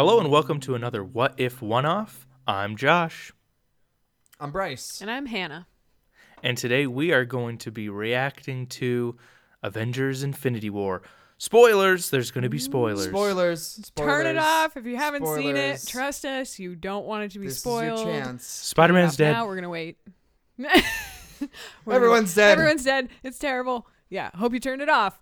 Hello and welcome to another What If One-Off. I'm Josh. I'm Bryce. And I'm Hannah. And today we are going to be reacting to Avengers Infinity War. Spoilers! There's going to be spoilers. Spoilers. Turn it off if you haven't seen it. Trust us, you don't want it to be spoiled. This is your chance. Spider-Man's dead. Now we're going to wait. Everyone's dead. Everyone's dead. It's terrible. Yeah, hope you turned it off.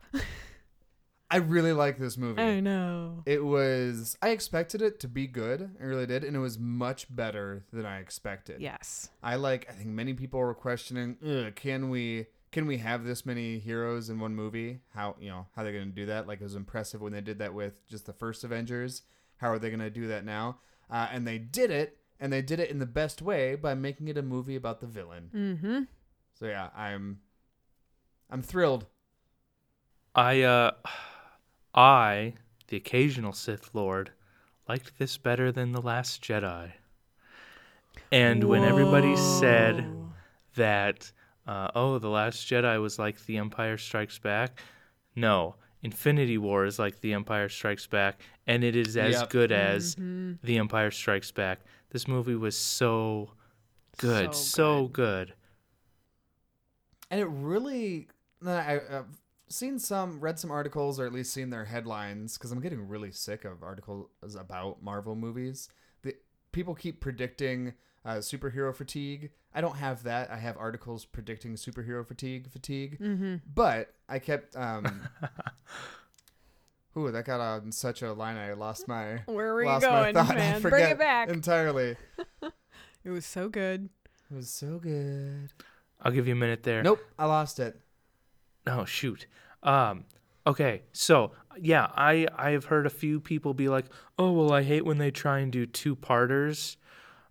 I really like this movie. I know. I expected it to be good. I really did. And it was much better than I expected. Yes. I think many people were questioning, can we have this many heroes in one movie? How they're going to do that? Like, it was impressive when they did that with just the first Avengers. How are they going to do that now? And they did it. And they did it in the best way by making it a movie about the villain. Mm-hmm. So yeah, I'm thrilled. I, the occasional Sith Lord, liked this better than The Last Jedi. And when everybody said that, The Last Jedi was like The Empire Strikes Back, no, Infinity War is like The Empire Strikes Back, and it is as good as The Empire Strikes Back. This movie was so good, so good. And it really... read some articles, or at least seen their headlines, because I'm getting really sick of articles about Marvel movies. People keep predicting superhero fatigue. I don't have that. I have articles predicting superhero fatigue. Mm-hmm. But I kept... that got on such a line. I lost my... Where were you going, man? Bring it back. Entirely. It was so good. I'll give you a minute there. Nope, I lost it. Oh, shoot. Okay. So, yeah, I've heard a few people be like, oh, well, I hate when they try and do two-parters.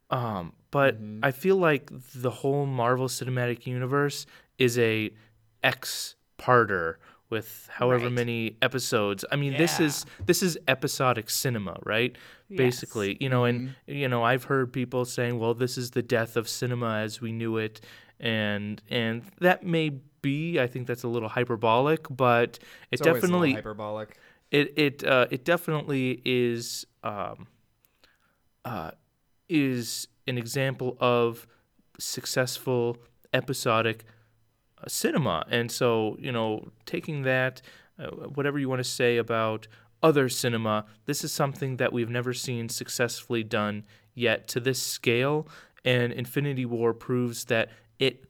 But I feel like the whole Marvel Cinematic Universe is a X-parter with however many episodes. I mean, this is episodic cinema, right? Yes. Basically, I've heard people saying, well, this is the death of cinema as we knew it. And that may be, I think that's a little hyperbolic, but it's definitely hyperbolic. It definitely is an example of successful episodic cinema. And so, taking that, whatever you want to say about other cinema, this is something that we've never seen successfully done yet to this scale. And Infinity War proves that it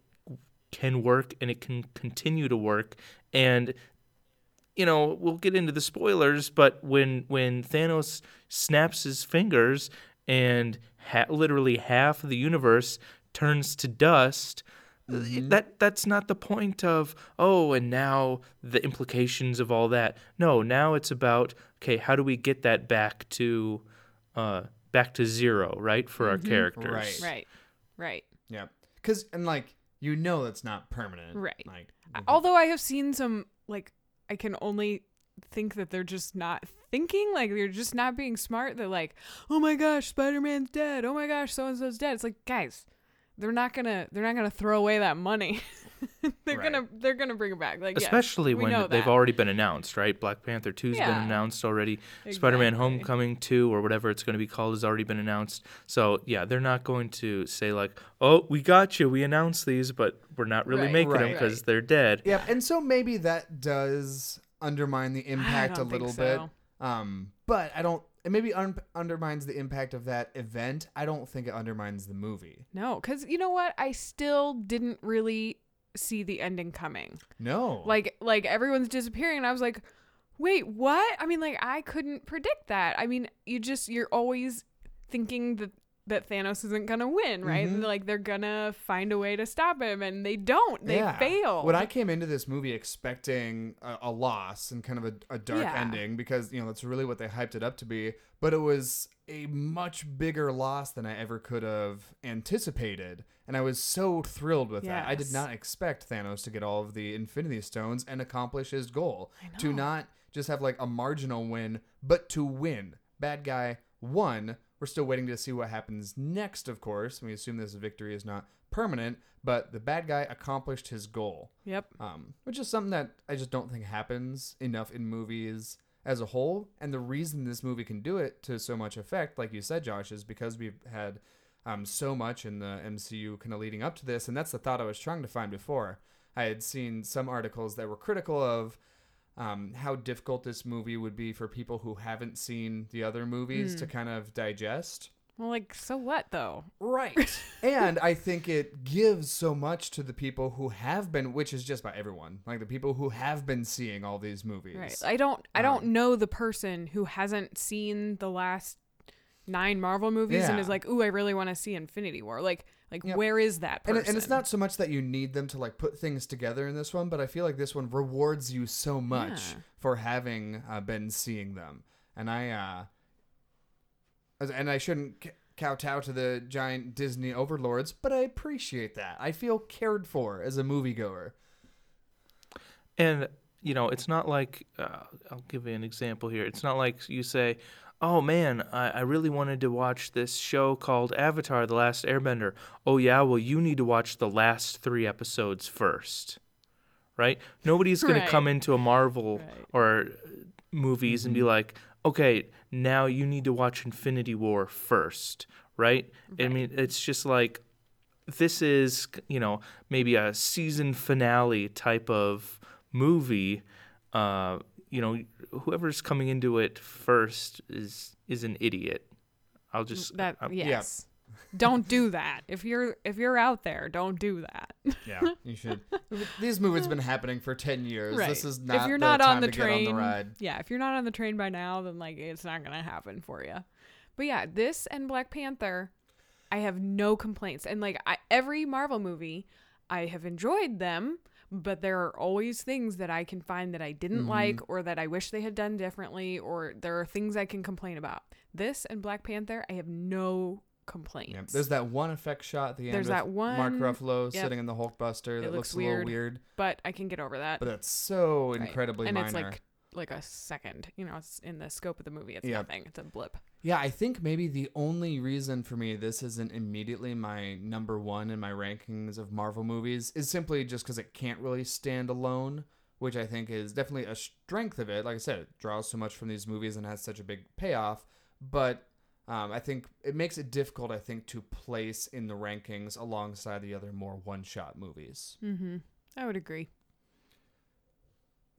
can work and it can continue to work. And, we'll get into the spoilers, but when Thanos snaps his fingers and literally half of the universe turns to dust, that's not the point of, and now the implications of all that. No, now it's about, okay, how do we get that back to zero, right, for our characters? Right. Yeah. Because, that's not permanent. Right. Although I have seen some, I can only think that they're just not thinking. They're just not being smart. They're like, oh, my gosh, Spider-Man's dead. Oh, my gosh, so-and-so's dead. It's like, guys, they're not gonna throw away that money. They're gonna bring it back. Especially when they've already been announced, right? Black Panther 2's been announced already. Exactly. Spider-Man Homecoming 2 or whatever it's going to be called has already been announced. So yeah, they're not going to say we got you, we announced these, but we're not really making them because they're dead. Yeah, and so maybe that does undermine the impact a little bit. But I don't. It maybe undermines the impact of that event. I don't think it undermines the movie. No, because you know what? I still didn't really see the ending coming. No. Like everyone's disappearing, and I was like, wait, what? I mean, I couldn't predict that. I mean, you're always thinking that Thanos isn't going to win, right? Mm-hmm. And, they're going to find a way to stop him, and they don't. They fail. When I came into this movie expecting a loss and kind of a dark ending, because, that's really what they hyped it up to be, but it was a much bigger loss than I ever could have anticipated, and I was so thrilled with that. I did not expect Thanos to get all of the Infinity Stones and accomplish his goal. To not just have, a marginal win, but to win. Bad guy won. We're still waiting to see what happens next, of course. We assume this victory is not permanent, but the bad guy accomplished his goal. Yep. Which is something that I just don't think happens enough in movies, as a whole. And the reason this movie can do it to so much effect, like you said, Josh, is because we've had so much in the MCU kind of leading up to this. And that's the thought I was trying to find before. I had seen some articles that were critical of how difficult this movie would be for people who haven't seen the other movies to kind of digest. Well, like, so what, though? Right. And I think it gives so much to the people who have been, which is just about everyone, like the people who have been seeing all these movies. Right. I don't know the person who hasn't seen the last 9 Marvel movies and is like, ooh, I really want to see Infinity War. Like where is that person? And it's not so much that you need them to like put things together in this one, but I feel like this one rewards you so much for having been seeing them. And I shouldn't kowtow to the giant Disney overlords, but I appreciate that. I feel cared for as a moviegoer. And, you know, it's not like, I'll give you an example here. It's not like you say, oh, man, I really wanted to watch this show called Avatar The Last Airbender. Oh, yeah, well, you need to watch the last 3 episodes first, right? Nobody's going to come into a Marvel or movies and be like, okay, now you need to watch Infinity War first, right? I mean, it's just like this is, you know, maybe a season finale type of movie. You know, whoever's coming into it first is an idiot. I'll just Don't do that. If you're out there, don't do that. Yeah, you should. These movies have been happening for 10 years. Right. This is not the time to get on the ride. Yeah, if you're not on the train by now, then like it's not going to happen for you. But yeah, this and Black Panther, I have no complaints. And like every Marvel movie, I have enjoyed them, but there are always things that I can find that I didn't like or that I wish they had done differently, or there are things I can complain about. This and Black Panther, I have no complaints. Yep. There's that one effect shot at the end. There's that one Mark Ruffalo sitting in the Hulkbuster that looks a little weird, but I can get over that. But that's so incredibly minor. And it's like a second, you know, it's in the scope of the movie. It's nothing. It's a blip. Yeah, I think maybe the only reason for me this isn't immediately my number one in my rankings of Marvel movies is simply just because it can't really stand alone, which I think is definitely a strength of it. Like I said, it draws so much from these movies and has such a big payoff, but I think it makes it difficult, I think, to place in the rankings alongside the other more one-shot movies. Mm-hmm. I would agree.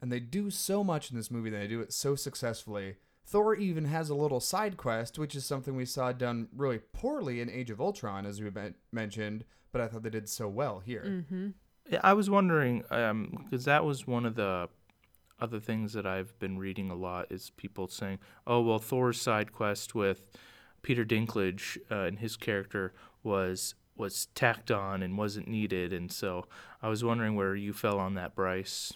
And they do so much in this movie, and they do it so successfully. Thor even has a little side quest, which is something we saw done really poorly in Age of Ultron, as we mentioned, but I thought they did so well here. Mm-hmm. Yeah, I was wondering, because that was one of the other things that I've been reading a lot, is people saying, oh, well, Thor's side quest with Peter Dinklage and his character was tacked on and wasn't needed. And so I was wondering where you fell on that, Bryce.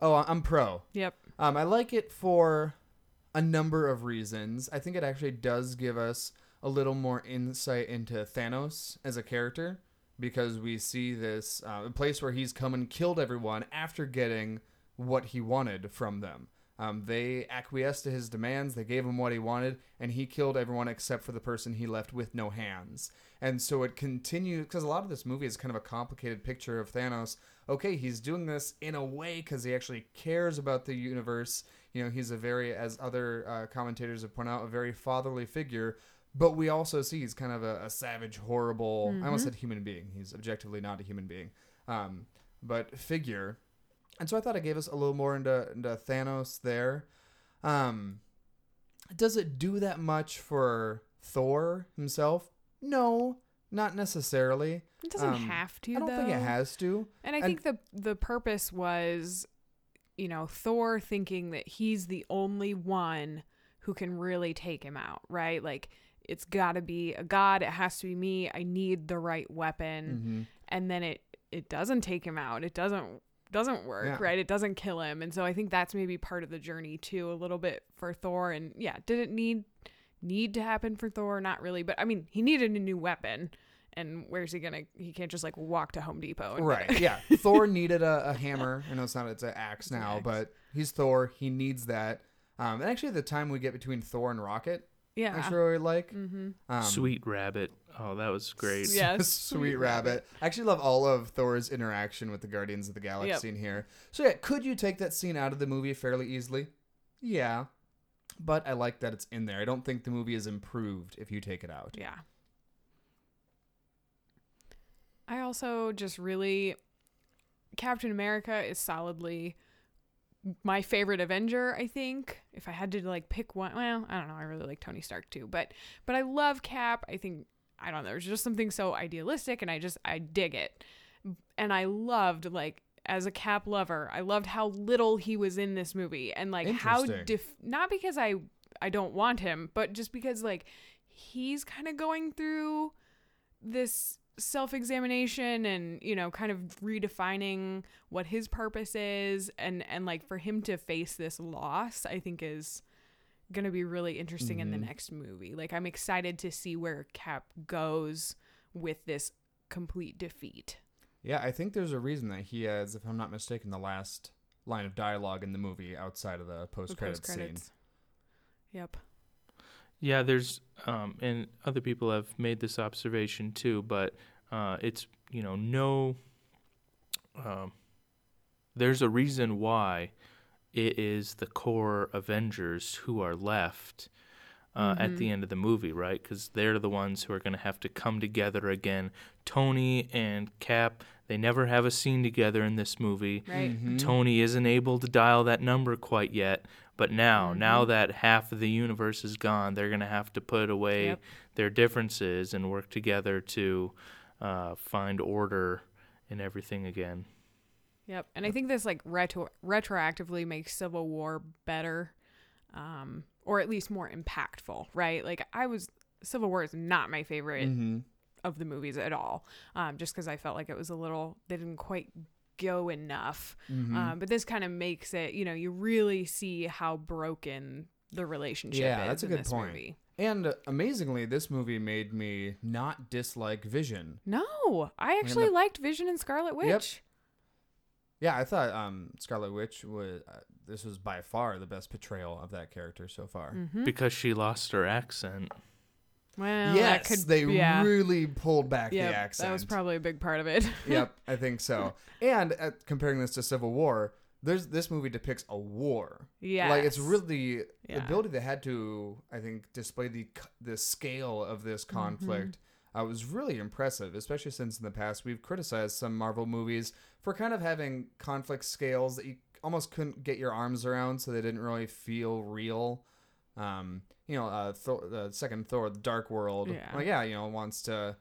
Oh, I'm pro. Yep. I like it for a number of reasons. I think it actually does give us a little more insight into Thanos as a character, because we see this place where he's come and killed everyone after getting what he wanted from them. They acquiesced to his demands, they gave him what he wanted, and he killed everyone except for the person he left with no hands. And so it continues, because a lot of this movie is kind of a complicated picture of Thanos. Okay, he's doing this in a way because he actually cares about the universe. You know, he's a very, as other commentators have pointed out, a very fatherly figure. But we also see he's kind of a savage, horrible, I almost said human being. He's objectively not a human being, but figure. And so I thought it gave us a little more into Thanos there. Does it do that much for Thor himself? No, not necessarily. It doesn't have to, though. I don't think it has to. And I think the purpose was, you know, Thor thinking that he's the only one who can really take him out, right? Like, it's got to be a god. It has to be me. I need the right weapon. Mm-hmm. And then it doesn't take him out. It doesn't work, right? It doesn't kill him. And so I think that's maybe part of the journey too, a little bit for Thor. And yeah, did it need to happen for Thor? Not really. But I mean, he needed a new weapon. And where's he gonna? He can't just like walk to Home Depot. And right? Yeah. Thor needed a hammer. I know it's an axe now, but he's Thor. He needs that. And actually, the time we get between Thor and Rocket. Yeah. I sure really like. Mm-hmm. Sweet Rabbit. Oh, that was great. Yes. Sweet Rabbit. I actually love all of Thor's interaction with the Guardians of the Galaxy in here. So yeah, could you take that scene out of the movie fairly easily? Yeah. But I like that it's in there. I don't think the movie is improved if you take it out. Yeah. I also just really... Captain America is solidly my favorite Avenger, I think. If I had to, like, pick one... Well, I don't know. I really like Tony Stark, too. But I love Cap. I think... I don't know. There's just something so idealistic, and I dig it. And I loved, like... As a Cap lover, I loved how little he was in this movie, and like how not because I don't want him, but just because like he's kind of going through this self-examination and, you know, kind of redefining what his purpose is, and like for him to face this loss, I think is going to be really interesting in the next movie. Like, I'm excited to see where Cap goes with this complete defeat. Yeah, I think there's a reason that he has, if I'm not mistaken, the last line of dialogue in the movie outside of the post-credits scene. Yep. Yeah, there's, and other people have made this observation too, but it's, you know, there's a reason why it is the core Avengers who are left at the end of the movie, right? Because they're the ones who are going to have to come together again. Tony and Cap, they never have a scene together in this movie. Right. Mm-hmm. Tony isn't able to dial that number quite yet, but now that half of the universe is gone, they're going to have to put away their differences and work together to find order in everything again. Yep, and I think this like retroactively makes Civil War better. Or at least more impactful, right? Like, Civil War is not my favorite of the movies at all, just because I felt like it was they didn't quite go enough. But this kind of makes it, you know, you really see how broken the relationship is. Yeah, that's a good point. Movie. And amazingly, this movie made me not dislike Vision. No, I actually liked Vision and Scarlet Witch. Yep. Yeah, I thought Scarlet Witch was... this was by far the best portrayal of that character so far. Mm-hmm. Because she lost her accent. Well, yes, they really pulled back the accent. That was probably a big part of it. Yep, I think so. And comparing this to Civil War, this movie depicts a war. Yeah. Like, it's really the ability they had to, I think, display the scale of this conflict. It was really impressive, especially since in the past we've criticized some Marvel movies for kind of having conflict scales that you almost couldn't get your arms around, so they didn't really feel real. The second Thor, The Dark World, wants to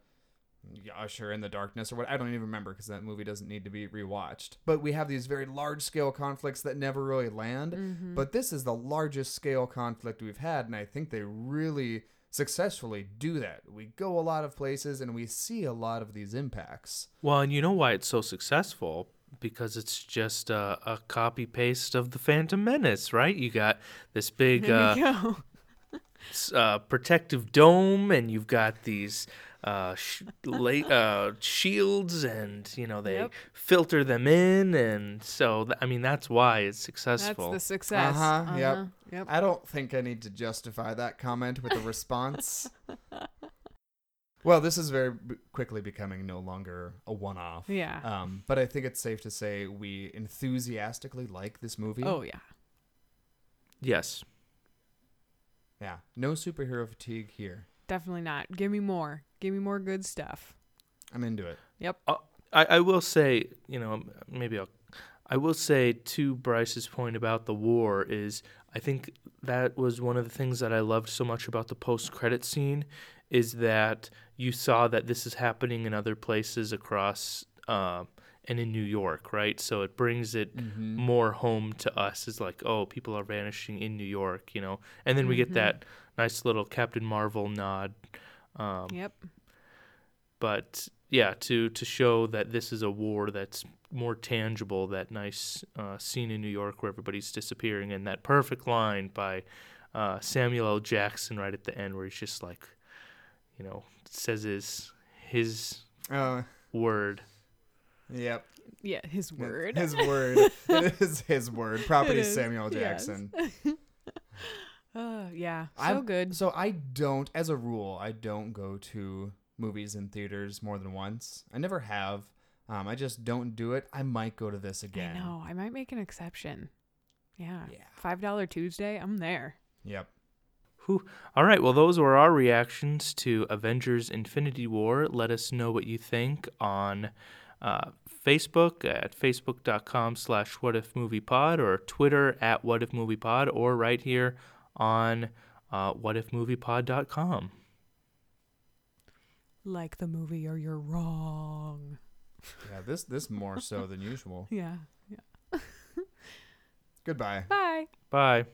usher in the darkness or what. I don't even remember because that movie doesn't need to be rewatched. But we have these very large-scale conflicts that never really land. But this is the largest-scale conflict we've had, and I think they really... successfully do that. We go a lot of places and we see a lot of these impacts. Well, and you know why it's so successful? Because it's just a copy paste of the Phantom Menace, right? You got this big protective dome, and you've got these shields, and you know they filter them in, and so that's why it's successful. That's the success. Yep. I don't think I need to justify that comment with a response. Well, this is very quickly becoming no longer a one-off. Yeah. But I think it's safe to say we enthusiastically like this movie. Oh yeah. Yes. Yeah. No superhero fatigue here. Definitely not. Give me more. Give me more good stuff. I'm into it. Yep. I will say, I will say to Bryce's point about the war is, I think that was one of the things that I loved so much about the post-credit scene is that you saw that this is happening in other places across and in New York, right? So it brings it more home to us. It's like, oh, people are vanishing in New York, you know? And then we get that nice little Captain Marvel nod. But yeah, to show that this is a war that's more tangible, that nice scene in New York where everybody's disappearing, and that perfect line by Samuel L. Jackson right at the end where he's just like, says his word. Yep. Yeah, his word. His word. It is his word. Property Samuel Jackson. Yes. Good. So I don't, as a rule, go to movies in theaters more than once. I never have. I just don't do it. I might go to this again. I know. I might make an exception. Yeah. $5 Tuesday, I'm there. Yep. Whew. All right, well, those were our reactions to Avengers Infinity War. Let us know what you think on Facebook at facebook.com/whatifmoviepod or Twitter at whatifmoviepod or right here on whatifmoviepod.com. Like the movie or you're wrong. Yeah, this more so than usual. Yeah. Goodbye. Bye. Bye.